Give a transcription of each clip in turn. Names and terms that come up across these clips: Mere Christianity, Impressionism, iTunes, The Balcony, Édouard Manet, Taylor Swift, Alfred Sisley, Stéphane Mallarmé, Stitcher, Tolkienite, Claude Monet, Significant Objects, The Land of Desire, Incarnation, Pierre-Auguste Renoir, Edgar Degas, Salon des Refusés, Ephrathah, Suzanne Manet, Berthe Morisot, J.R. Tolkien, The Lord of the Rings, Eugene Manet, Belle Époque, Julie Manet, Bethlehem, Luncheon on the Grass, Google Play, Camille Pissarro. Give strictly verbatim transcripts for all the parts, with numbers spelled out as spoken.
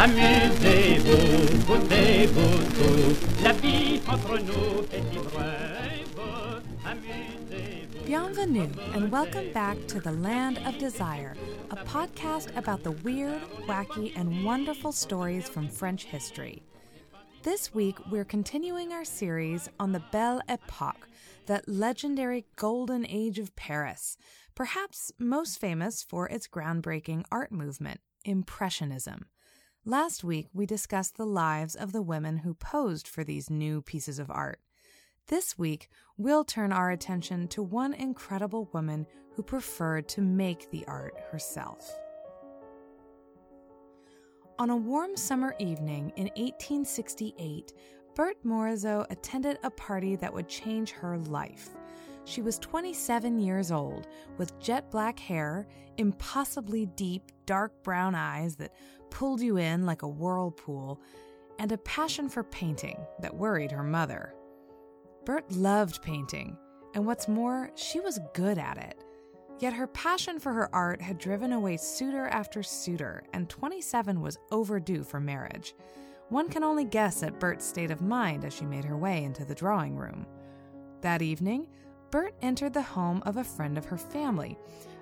Amusez-vous, goûtez-vous tous, la vie entre nous est libre. Amusez-vous. Bienvenue and welcome back to The Land of Desire, a podcast about the weird, wacky, and wonderful stories from French history. This week, we're continuing our series on the Belle Époque, that legendary golden age of Paris, perhaps most famous for its groundbreaking art movement, Impressionism. Last week, we discussed the lives of the women who posed for these new pieces of art. This week, we'll turn our attention to one incredible woman who preferred to make the art herself. On a warm summer evening in eighteen sixty-eight, Berthe Morisot attended a party that would change her life. She was twenty-seven years old, with jet black hair, impossibly deep, dark brown eyes that pulled you in like a whirlpool, and a passion for painting that worried her mother. Berthe loved painting, and what's more, she was good at it. Yet her passion for her art had driven away suitor after suitor, and twenty-seven was overdue for marriage. One can only guess at Berthe's state of mind as she made her way into the drawing room. That evening, Berthe entered the home of a friend of her family,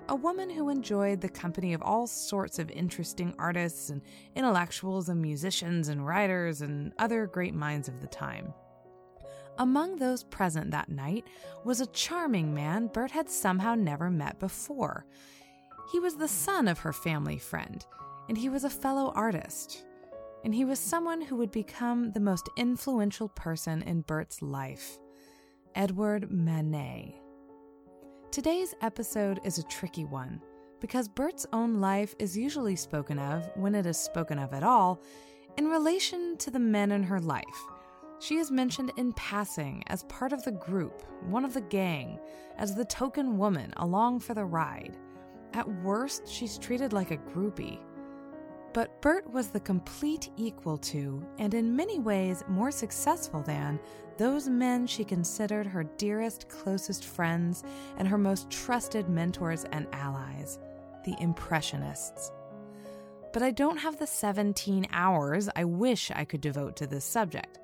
a woman who enjoyed the company of all sorts of interesting artists and intellectuals and musicians and writers and other great minds of the time. Among those present that night was a charming man Berthe had somehow never met before. He was the son of her family friend, and he was a fellow artist, and he was someone who would become the most influential person in Berthe's life, Édouard Manet. Today's episode is a tricky one, because Berthe's own life is usually spoken of, when it is spoken of at all, in relation to the men in her life. She is mentioned in passing as part of the group, one of the gang, as the token woman along for the ride. At worst, she's treated like a groupie. But Berthe was the complete equal to, and in many ways more successful than, those men she considered her dearest, closest friends and her most trusted mentors and allies, the Impressionists. But I don't have the seventeen hours I wish I could devote to this subject.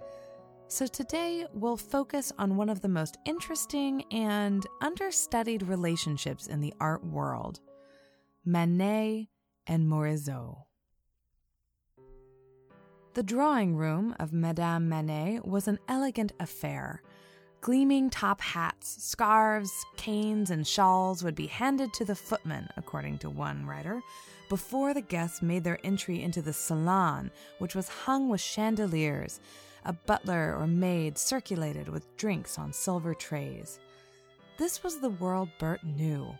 So today we'll focus on one of the most interesting and understudied relationships in the art world, Manet and Morisot. The drawing room of Madame Manet was an elegant affair. Gleaming top hats, scarves, canes, and shawls would be handed to the footmen, according to one writer, before the guests made their entry into the salon, which was hung with chandeliers. A butler or maid circulated with drinks on silver trays. This was the world Berthe knew.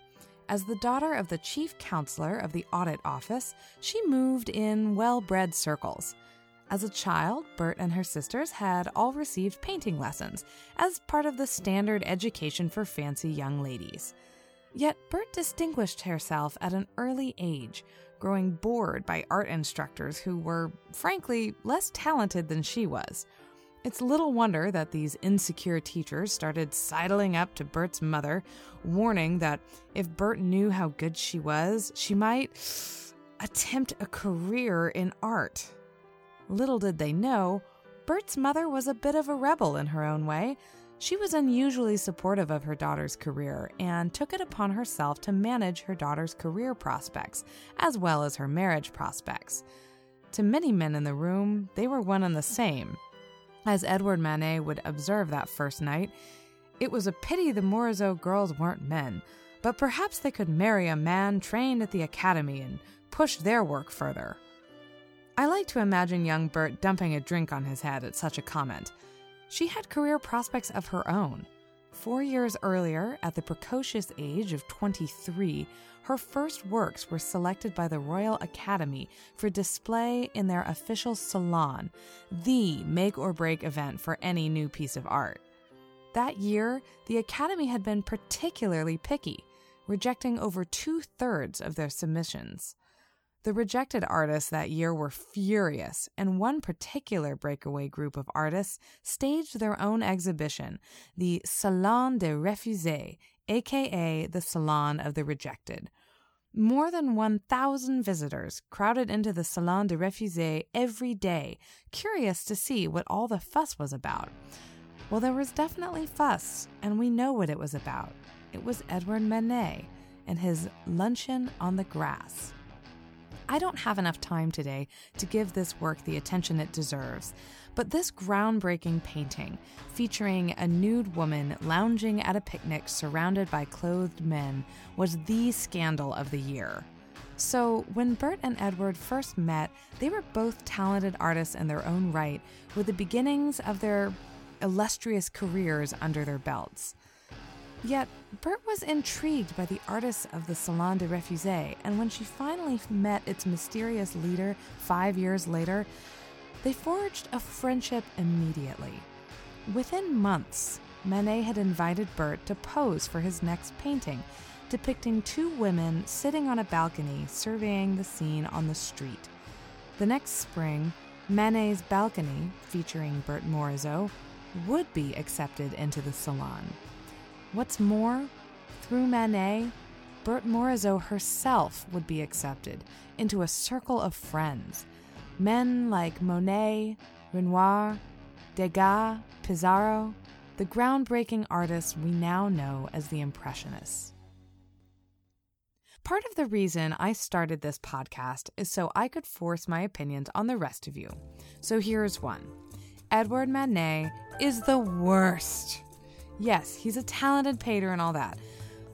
As the daughter of the chief counselor of the audit office, she moved in well-bred circles. As a child, Berthe and her sisters had all received painting lessons as part of the standard education for fancy young ladies. Yet Berthe distinguished herself at an early age, growing bored by art instructors who were, frankly, less talented than she was. It's little wonder that these insecure teachers started sidling up to Berthe's mother, warning that if Berthe knew how good she was, she might attempt a career in art. Little did they know, Berthe's mother was a bit of a rebel in her own way. She was unusually supportive of her daughter's career and took it upon herself to manage her daughter's career prospects, as well as her marriage prospects. To many men in the room, they were one and the same. As Édouard Manet would observe that first night, it was a pity the Morisot girls weren't men, but perhaps they could marry a man trained at the academy and push their work further. I like to imagine young Berthe dumping a drink on his head at such a comment. She had career prospects of her own. Four years earlier, at the precocious age of twenty-three, her first works were selected by the Royal Academy for display in their official salon, the make-or-break event for any new piece of art. That year, the Academy had been particularly picky, rejecting over two-thirds of their submissions. The rejected artists that year were furious, and one particular breakaway group of artists staged their own exhibition, the Salon des Refusés, aka the Salon of the Rejected. More than one thousand visitors crowded into the Salon des Refusés every day, curious to see what all the fuss was about. Well, there was definitely fuss, and we know what it was about. It was Édouard Manet and his Luncheon on the Grass. I don't have enough time today to give this work the attention it deserves, but this groundbreaking painting, featuring a nude woman lounging at a picnic surrounded by clothed men, was the scandal of the year. So when Berthe and Édouard first met, they were both talented artists in their own right, with the beginnings of their illustrious careers under their belts. Yet, Berthe was intrigued by the artists of the Salon des Refusés, and when she finally met its mysterious leader five years later, they forged a friendship immediately. Within months, Manet had invited Berthe to pose for his next painting, depicting two women sitting on a balcony surveying the scene on the street. The next spring, Manet's Balcony, featuring Berthe Morisot, would be accepted into the Salon. What's more, through Manet, Berthe Morisot herself would be accepted into a circle of friends. Men like Monet, Renoir, Degas, Pissarro, the groundbreaking artists we now know as the Impressionists. Part of the reason I started this podcast is so I could force my opinions on the rest of you. So here's one. Édouard Manet is the worst. Yes, he's a talented painter and all that,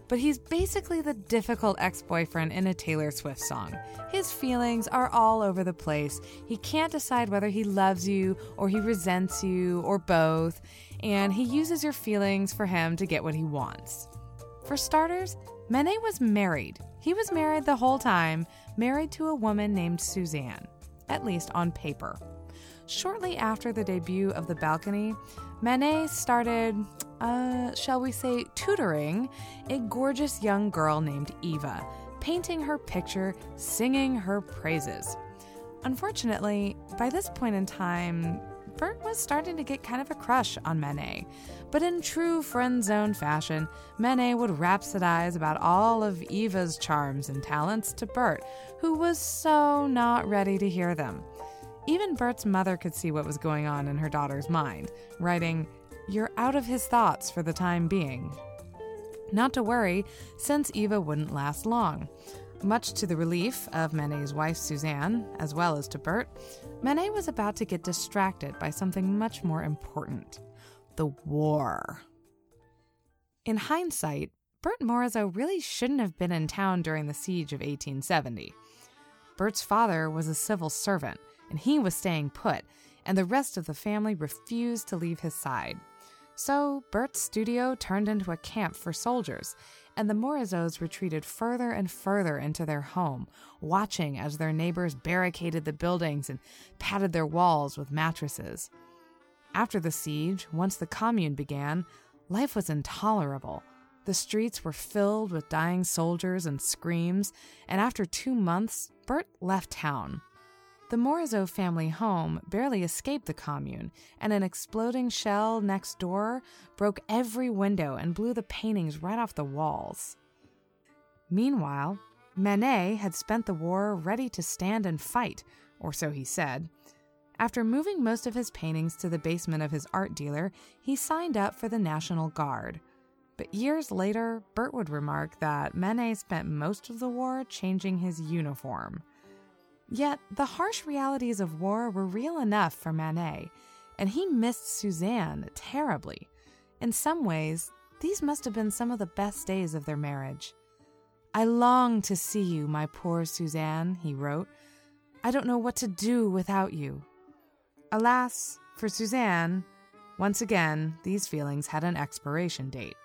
but he's basically the difficult ex-boyfriend in a Taylor Swift song. His feelings are all over the place. He can't decide whether he loves you or he resents you or both, and he uses your feelings for him to get what he wants. For starters, Manet was married. He was married the whole time, married to a woman named Suzanne, at least on paper. Shortly after the debut of The Balcony, Manet started, uh, shall we say, tutoring a gorgeous young girl named Eva, painting her picture, singing her praises. Unfortunately, by this point in time, Berthe was starting to get kind of a crush on Manet, but in true friend zone fashion, Manet would rhapsodize about all of Eva's charms and talents to Berthe, who was so not ready to hear them. Even Bert's mother could see what was going on in her daughter's mind, writing, "You're out of his thoughts for the time being." Not to worry, since Eva wouldn't last long. Much to the relief of Manet's wife Suzanne, as well as to Berthe, Manet was about to get distracted by something much more important, the war. In hindsight, Berthe Morisot really shouldn't have been in town during the siege of eighteen seventy. Bert's father was a civil servant, and he was staying put, and the rest of the family refused to leave his side. So Bert's studio turned into a camp for soldiers, and the Morisots retreated further and further into their home, watching as their neighbors barricaded the buildings and padded their walls with mattresses. After the siege, once the commune began, life was intolerable. The streets were filled with dying soldiers and screams, and after two months, Berthe left town. The Morisot family home barely escaped the commune, and an exploding shell next door broke every window and blew the paintings right off the walls. Meanwhile, Manet had spent the war ready to stand and fight, or so he said. After moving most of his paintings to the basement of his art dealer, he signed up for the National Guard. But years later, Berthe would remark that Manet spent most of the war changing his uniform. Yet, the harsh realities of war were real enough for Manet, and he missed Suzanne terribly. In some ways, these must have been some of the best days of their marriage. "I long to see you, my poor Suzanne," he wrote. "I don't know what to do without you." Alas, for Suzanne, once again, these feelings had an expiration date.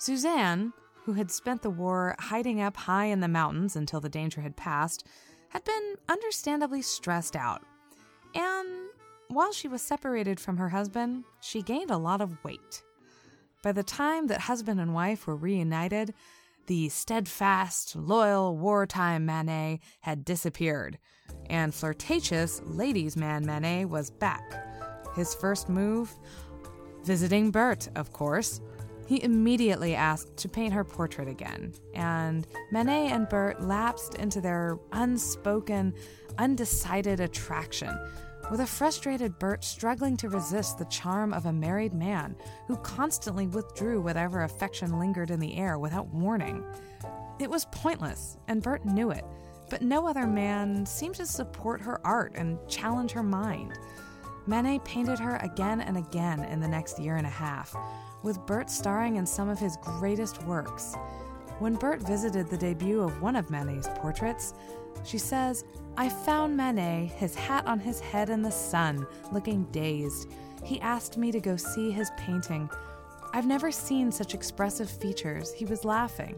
Suzanne, who had spent the war hiding up high in the mountains until the danger had passed, had been understandably stressed out. And while she was separated from her husband, she gained a lot of weight. By the time that husband and wife were reunited, the steadfast, loyal, wartime Manet had disappeared, and flirtatious ladies' man Manet was back. His first move? Visiting Berthe, of course. He immediately asked to paint her portrait again, and Manet and Berthe lapsed into their unspoken, undecided attraction, with a frustrated Berthe struggling to resist the charm of a married man who constantly withdrew whatever affection lingered in the air without warning. It was pointless, and Berthe knew it, but no other man seemed to support her art and challenge her mind. Manet painted her again and again in the next year and a half, with Berthe starring in some of his greatest works. When Berthe visited the debut of one of Manet's portraits, she says, "I found Manet, his hat on his head in the sun, looking dazed. He asked me to go see his painting. I've never seen such expressive features. He was laughing.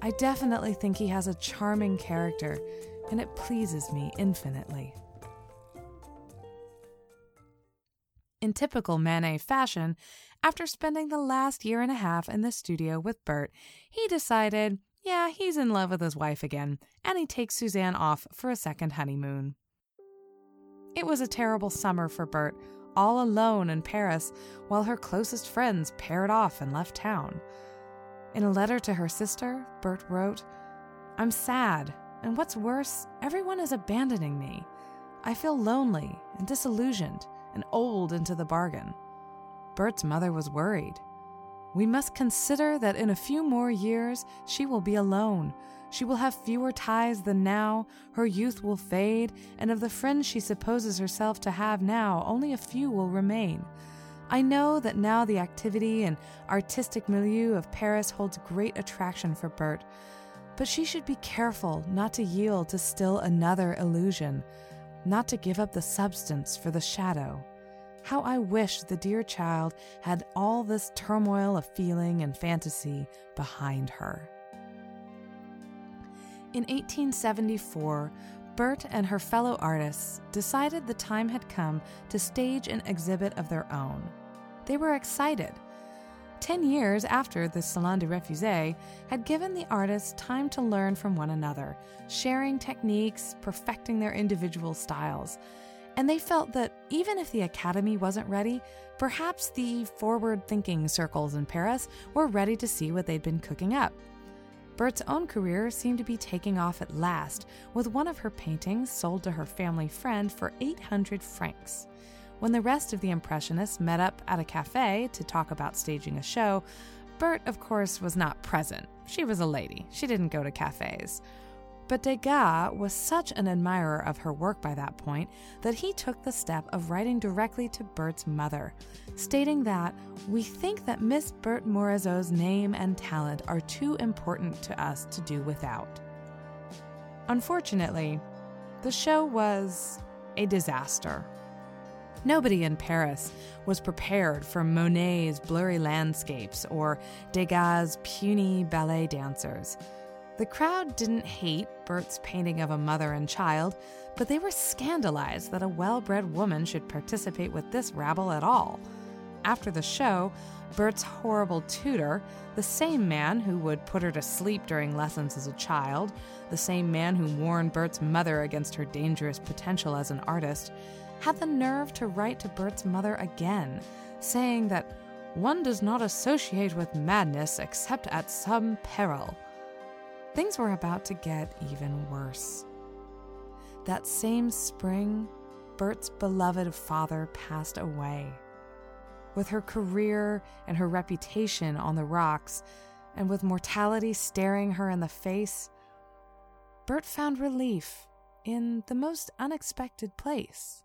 I definitely think he has a charming character, and it pleases me infinitely." In typical Manet fashion, after spending the last year and a half in the studio with Berthe, he decided, yeah, he's in love with his wife again, and he takes Suzanne off for a second honeymoon. It was a terrible summer for Berthe, all alone in Paris, while her closest friends paired off and left town. In a letter to her sister, Berthe wrote, "I'm sad, and what's worse, everyone is abandoning me. I feel lonely and disillusioned, and old into the bargain." Bert's mother was worried. "We must consider that in a few more years she will be alone. She will have fewer ties than now, her youth will fade, and of the friends she supposes herself to have now, only a few will remain. I know that now the activity and artistic milieu of Paris holds great attraction for Bert, but she should be careful not to yield to still another illusion, not to give up the substance for the shadow. How I wish the dear child had all this turmoil of feeling and fantasy behind her." In eighteen seventy-four, Berthe and her fellow artists decided the time had come to stage an exhibit of their own. They were excited. Ten years after the Salon des Refusés had given the artists time to learn from one another, sharing techniques, perfecting their individual styles. And they felt that even if the Academy wasn't ready, perhaps the forward-thinking circles in Paris were ready to see what they'd been cooking up. Berthe's own career seemed to be taking off at last, with one of her paintings sold to her family friend for eight hundred francs. When the rest of the Impressionists met up at a cafe to talk about staging a show, Berthe, of course, was not present. She was a lady. She didn't go to cafes. But Degas was such an admirer of her work by that point that he took the step of writing directly to Berthe's mother, stating that, "We think that Miss Berthe Morisot's name and talent are too important to us to do without." Unfortunately, the show was a disaster. Nobody in Paris was prepared for Monet's blurry landscapes or Degas' puny ballet dancers. The crowd didn't hate Berthe's painting of a mother and child, but they were scandalized that a well-bred woman should participate with this rabble at all. After the show, Berthe's horrible tutor, the same man who would put her to sleep during lessons as a child, the same man who warned Berthe's mother against her dangerous potential as an artist, had the nerve to write to Berthe's mother again, saying that one does not associate with madness except at some peril. Things were about to get even worse. That same spring, Berthe's beloved father passed away. With her career and her reputation on the rocks, and with mortality staring her in the face, Berthe found relief in the most unexpected place.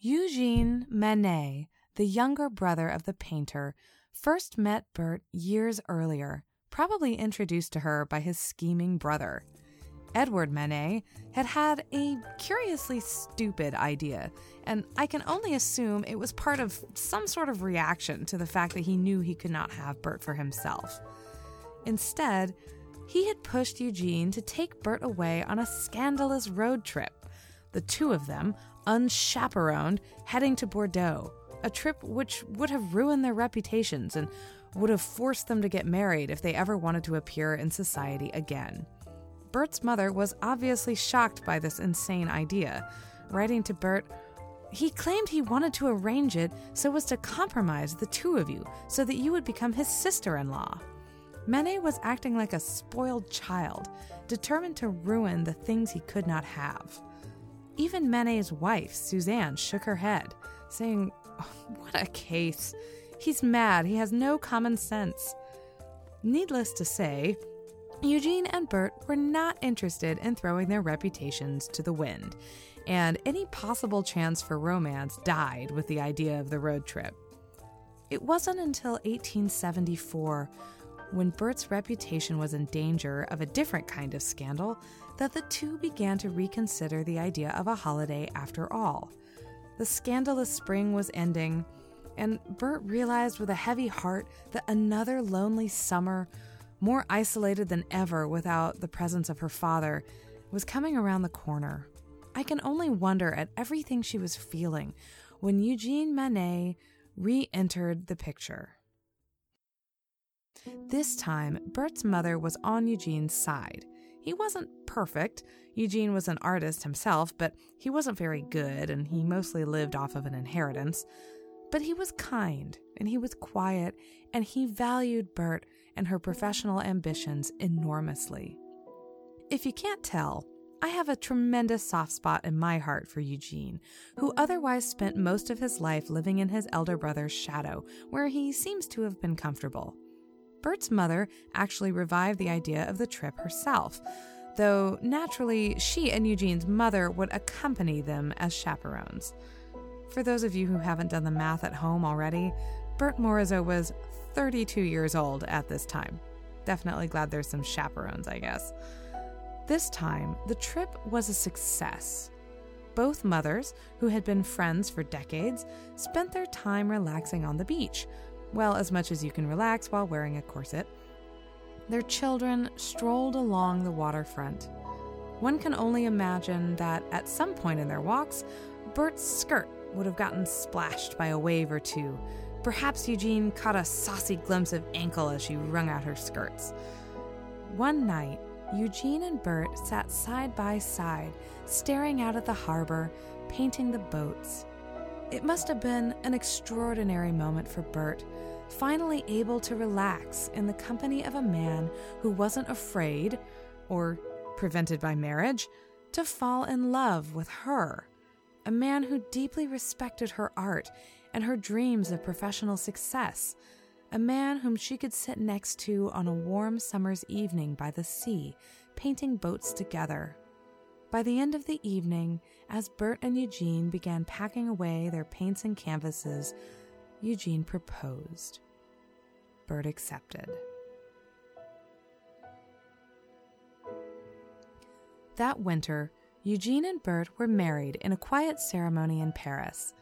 Eugene Manet, the younger brother of the painter, first met Berthe years earlier, probably introduced to her by his scheming brother. Édouard Manet had had a curiously stupid idea, and I can only assume it was part of some sort of reaction to the fact that he knew he could not have Berthe for himself. Instead, he had pushed Eugene to take Berthe away on a scandalous road trip, the two of them, unchaperoned, heading to Bordeaux, a trip which would have ruined their reputations and would have forced them to get married if they ever wanted to appear in society again. Bert's mother was obviously shocked by this insane idea. Writing to Bert, he claimed he wanted to arrange it so as to compromise the two of you so that you would become his sister-in-law. Manet was acting like a spoiled child, determined to ruin the things he could not have. Even Manet's wife, Suzanne, shook her head, saying, "What a case. He's mad. He has no common sense." Needless to say, Eugene and Bert were not interested in throwing their reputations to the wind, and any possible chance for romance died with the idea of the road trip. It wasn't until eighteen seventy-four, when Bert's reputation was in danger of a different kind of scandal, that the two began to reconsider the idea of a holiday after all. The scandalous spring was ending, and Bert realized with a heavy heart that another lonely summer, more isolated than ever without the presence of her father, was coming around the corner. I can only wonder at everything she was feeling when Eugene Manet re-entered the picture. This time, Bert's mother was on Eugene's side. He wasn't perfect. Eugene was an artist himself, but he wasn't very good, and he mostly lived off of an inheritance. But he was kind, and he was quiet, and he valued Bert and her professional ambitions enormously. If you can't tell, I have a tremendous soft spot in my heart for Eugene, who otherwise spent most of his life living in his elder brother's shadow, where he seems to have been comfortable. Bert's mother actually revived the idea of the trip herself, though naturally she and Eugene's mother would accompany them as chaperones. For those of you who haven't done the math at home already, Berthe Morisot was thirty-two years old at this time. Definitely glad there's some chaperones, I guess. This time, the trip was a success. Both mothers, who had been friends for decades, spent their time relaxing on the beach. Well, as much as you can relax while wearing a corset. Their children strolled along the waterfront. One can only imagine that at some point in their walks, Bert's skirt would have gotten splashed by a wave or two. Perhaps Eugene caught a saucy glimpse of ankle as she wrung out her skirts. One night, Eugene and Bert sat side by side, staring out at the harbor, painting the boats. It must have been an extraordinary moment for Bert, finally able to relax in the company of a man who wasn't afraid, or prevented by marriage, to fall in love with her. A man who deeply respected her art and her dreams of professional success. A man whom she could sit next to on a warm summer's evening by the sea, painting boats together. By the end of the evening, as Bert and Eugene began packing away their paints and canvases, Eugene proposed. Bert accepted. That winter, Eugene and Bert were married in a quiet ceremony in Paris.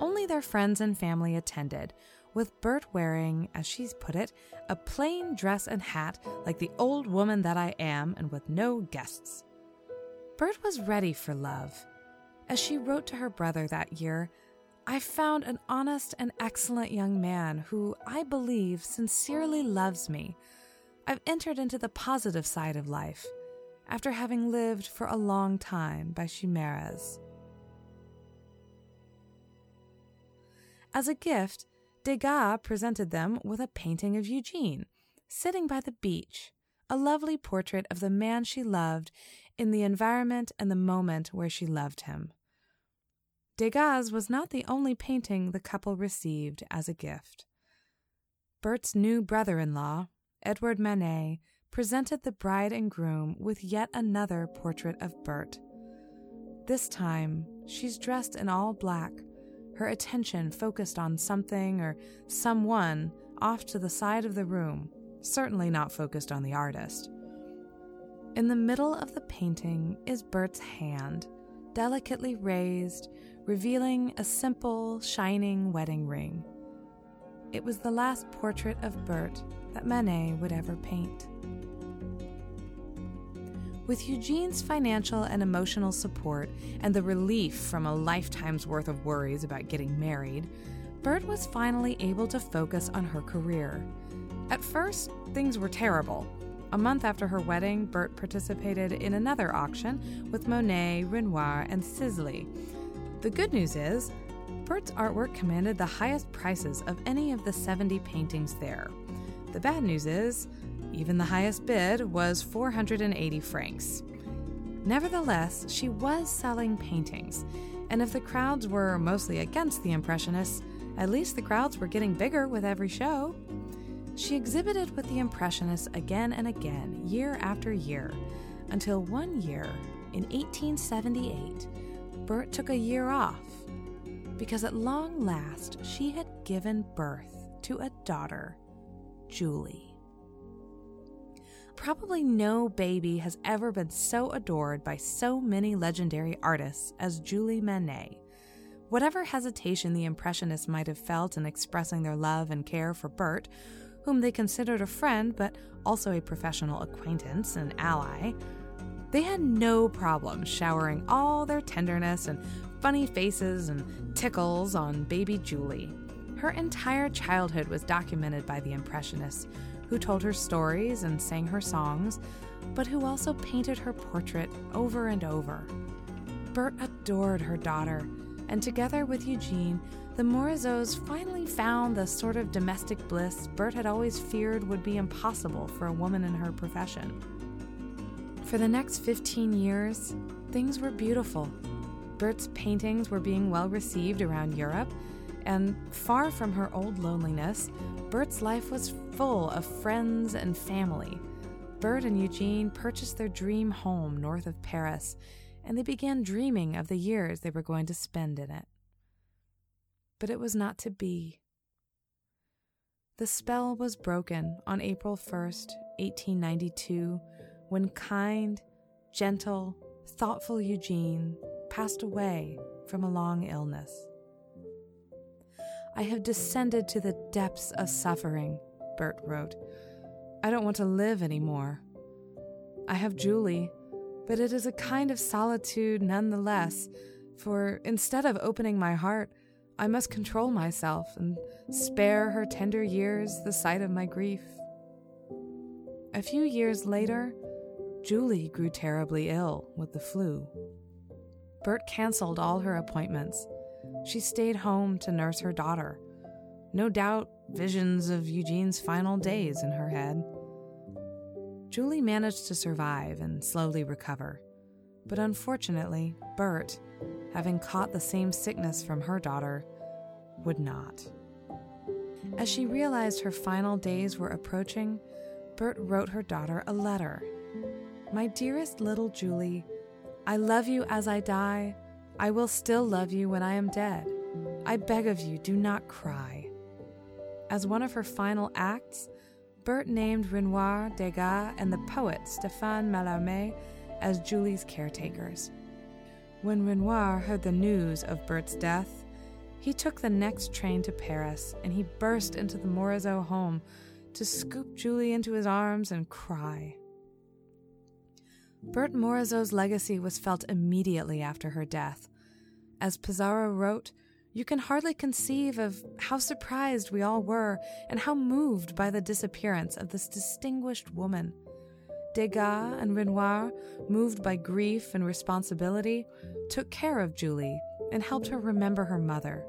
Only their friends and family attended, with Bert wearing, as she's put it, a plain dress and hat like the old woman that I am, and with no guests. Bert was ready for love. As she wrote to her brother that year, "I found an honest and excellent young man who, I believe, sincerely loves me. I've entered into the positive side of life, after having lived for a long time by chimeras." As a gift, Degas presented them with a painting of Eugene, sitting by the beach, a lovely portrait of the man she loved in the environment and the moment where she loved him. Degas was not the only painting the couple received as a gift. Bert's new brother-in-law, Édouard Manet, presented the bride and groom with yet another portrait of Bert. This time, she's dressed in all black, her attention focused on something or someone off to the side of the room, certainly not focused on the artist. In the middle of the painting is Bert's hand, delicately raised, revealing a simple, shining wedding ring. It was the last portrait of Bert that Manet would ever paint. With Eugene's financial and emotional support and the relief from a lifetime's worth of worries about getting married, Berthe was finally able to focus on her career. At first, things were terrible. A month after her wedding, Berthe participated in another auction with Monet, Renoir, and Sisley. The good news is, Berthe's artwork commanded the highest prices of any of the seventy paintings there. The bad news is, even the highest bid was four hundred eighty francs. Nevertheless, she was selling paintings, and if the crowds were mostly against the Impressionists, at least the crowds were getting bigger with every show. She exhibited with the Impressionists again and again, year after year, until one year, in eighteen seventy-eight, Berthe took a year off, because at long last she had given birth to a daughter, Julie. Probably no baby has ever been so adored by so many legendary artists as Julie Manet. Whatever hesitation the Impressionists might have felt in expressing their love and care for Berthe, whom they considered a friend but also a professional acquaintance and ally, they had no problem showering all their tenderness and funny faces and tickles on baby Julie. Her entire childhood was documented by the Impressionists, who told her stories and sang her songs, but who also painted her portrait over and over. Berthe adored her daughter, and together with Eugene, the Morisots finally found the sort of domestic bliss Berthe had always feared would be impossible for a woman in her profession. For the next fifteen years, things were beautiful. Berthe's paintings were being well received around Europe, and far from her old loneliness, Berthe's life was full of friends and family. Berthe and Eugene purchased their dream home north of Paris, and they began dreaming of the years they were going to spend in it. But it was not to be. The spell was broken on April first, eighteen ninety-two, when kind, gentle, thoughtful Eugene passed away from a long illness. "I have descended to the depths of suffering," Berthe wrote. "I don't want to live anymore. I have Julie, but it is a kind of solitude nonetheless, for instead of opening my heart, I must control myself and spare her tender years the sight of my grief." A few years later, Julie grew terribly ill with the flu. Berthe canceled all her appointments. She stayed home to nurse her daughter. No doubt, visions of Eugene's final days in her head. Julie managed to survive and slowly recover. But unfortunately, Berthe, having caught the same sickness from her daughter, would not. As she realized her final days were approaching, Berthe wrote her daughter a letter. "My dearest little Julie, I love you as I die. I will still love you when I am dead. I beg of you, do not cry." As one of her final acts, Berthe named Renoir, Degas, and the poet Stéphane Mallarmé as Julie's caretakers. When Renoir heard the news of Berthe's death, he took the next train to Paris and he burst into the Morisot home to scoop Julie into his arms and cry. Berthe Morisot's legacy was felt immediately after her death. As Pissarro wrote, "You can hardly conceive of how surprised we all were and how moved by the disappearance of this distinguished woman. Degas and Renoir, moved by grief and responsibility, took care of Julie and helped her remember her mother."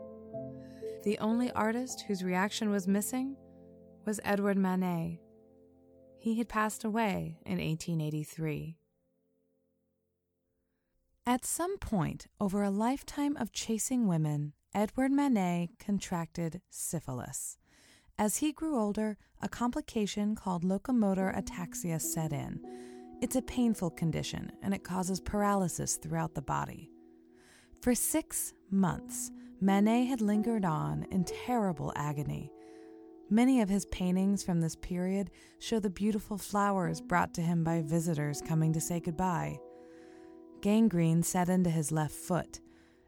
The only artist whose reaction was missing was Édouard Manet. He had passed away in eighteen eighty-three. At some point over a lifetime of chasing women, Édouard Manet contracted syphilis. As he grew older, a complication called locomotor ataxia set in. It's a painful condition, and it causes paralysis throughout the body. For six months, Manet had lingered on in terrible agony. Many of his paintings from this period show the beautiful flowers brought to him by visitors coming to say goodbye. Gangrene set into his left foot,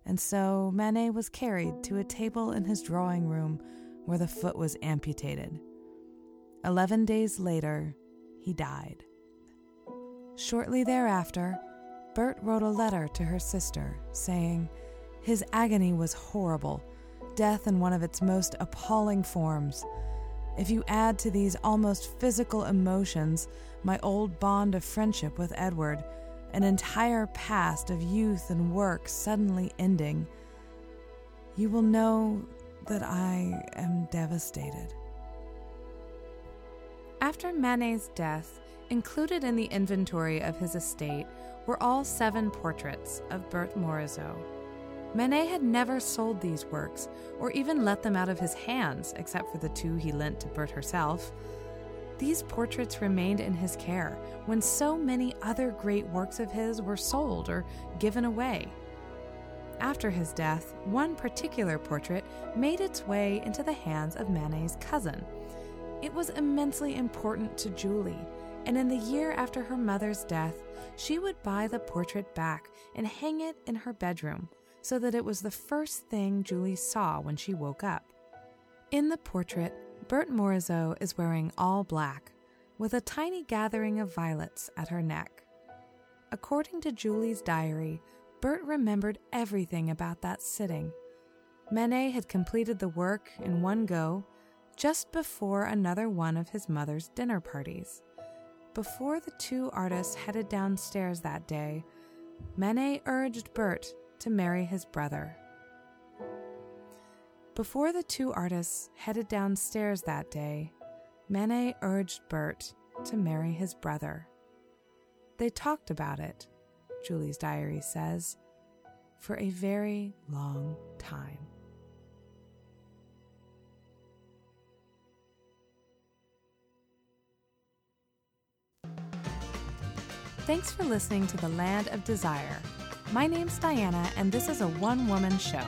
and so Manet was carried to a table in his drawing room where the foot was amputated. Eleven days later, he died. Shortly thereafter, Berthe wrote a letter to her sister, saying, "His agony was horrible, death in one of its most appalling forms. If you add to these almost physical emotions my old bond of friendship with Edward, an entire past of youth and work suddenly ending, you will know that I am devastated." After Manet's death, included in the inventory of his estate were all seven portraits of Berthe Morisot. Manet had never sold these works, or even let them out of his hands, except for the two he lent to Berthe herself. These portraits remained in his care when so many other great works of his were sold or given away. After his death, one particular portrait made its way into the hands of Manet's cousin. It was immensely important to Julie, and in the year after her mother's death, she would buy the portrait back and hang it in her bedroom, so that it was the first thing Julie saw when she woke up. In the portrait, Berthe Morisot is wearing all black, with a tiny gathering of violets at her neck. According to Julie's diary, Berthe remembered everything about that sitting. Manet had completed the work in one go, just before another one of his mother's dinner parties. Before the two artists headed downstairs that day, Manet urged Berthe to marry his brother. Before the two artists headed downstairs that day, Manet urged Berthe to marry his brother. They talked about it, Julie's diary says, for a very long time. Thanks for listening to The Land of Desire. My name's Diana, and this is a one-woman show.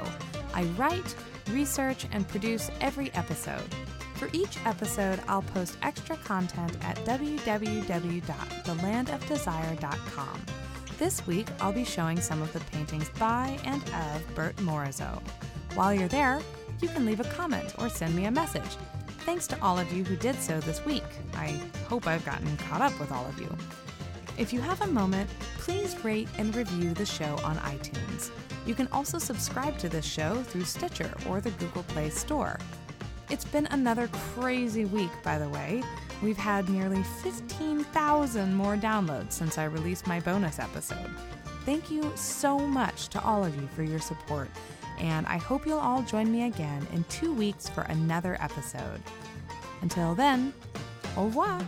I write, research, and produce every episode. For each episode, I'll post extra content at w w w dot the land of desire dot com. This week, I'll be showing some of the paintings by and of Berthe Morisot. While you're there, you can leave a comment or send me a message. Thanks to all of you who did so this week. I hope I've gotten caught up with all of you. If you have a moment, please rate and review the show on iTunes. You can also subscribe to this show through Stitcher or the Google Play Store. It's been another crazy week, by the way. We've had nearly fifteen thousand more downloads since I released my bonus episode. Thank you so much to all of you for your support, and I hope you'll all join me again in two weeks for another episode. Until then, au revoir!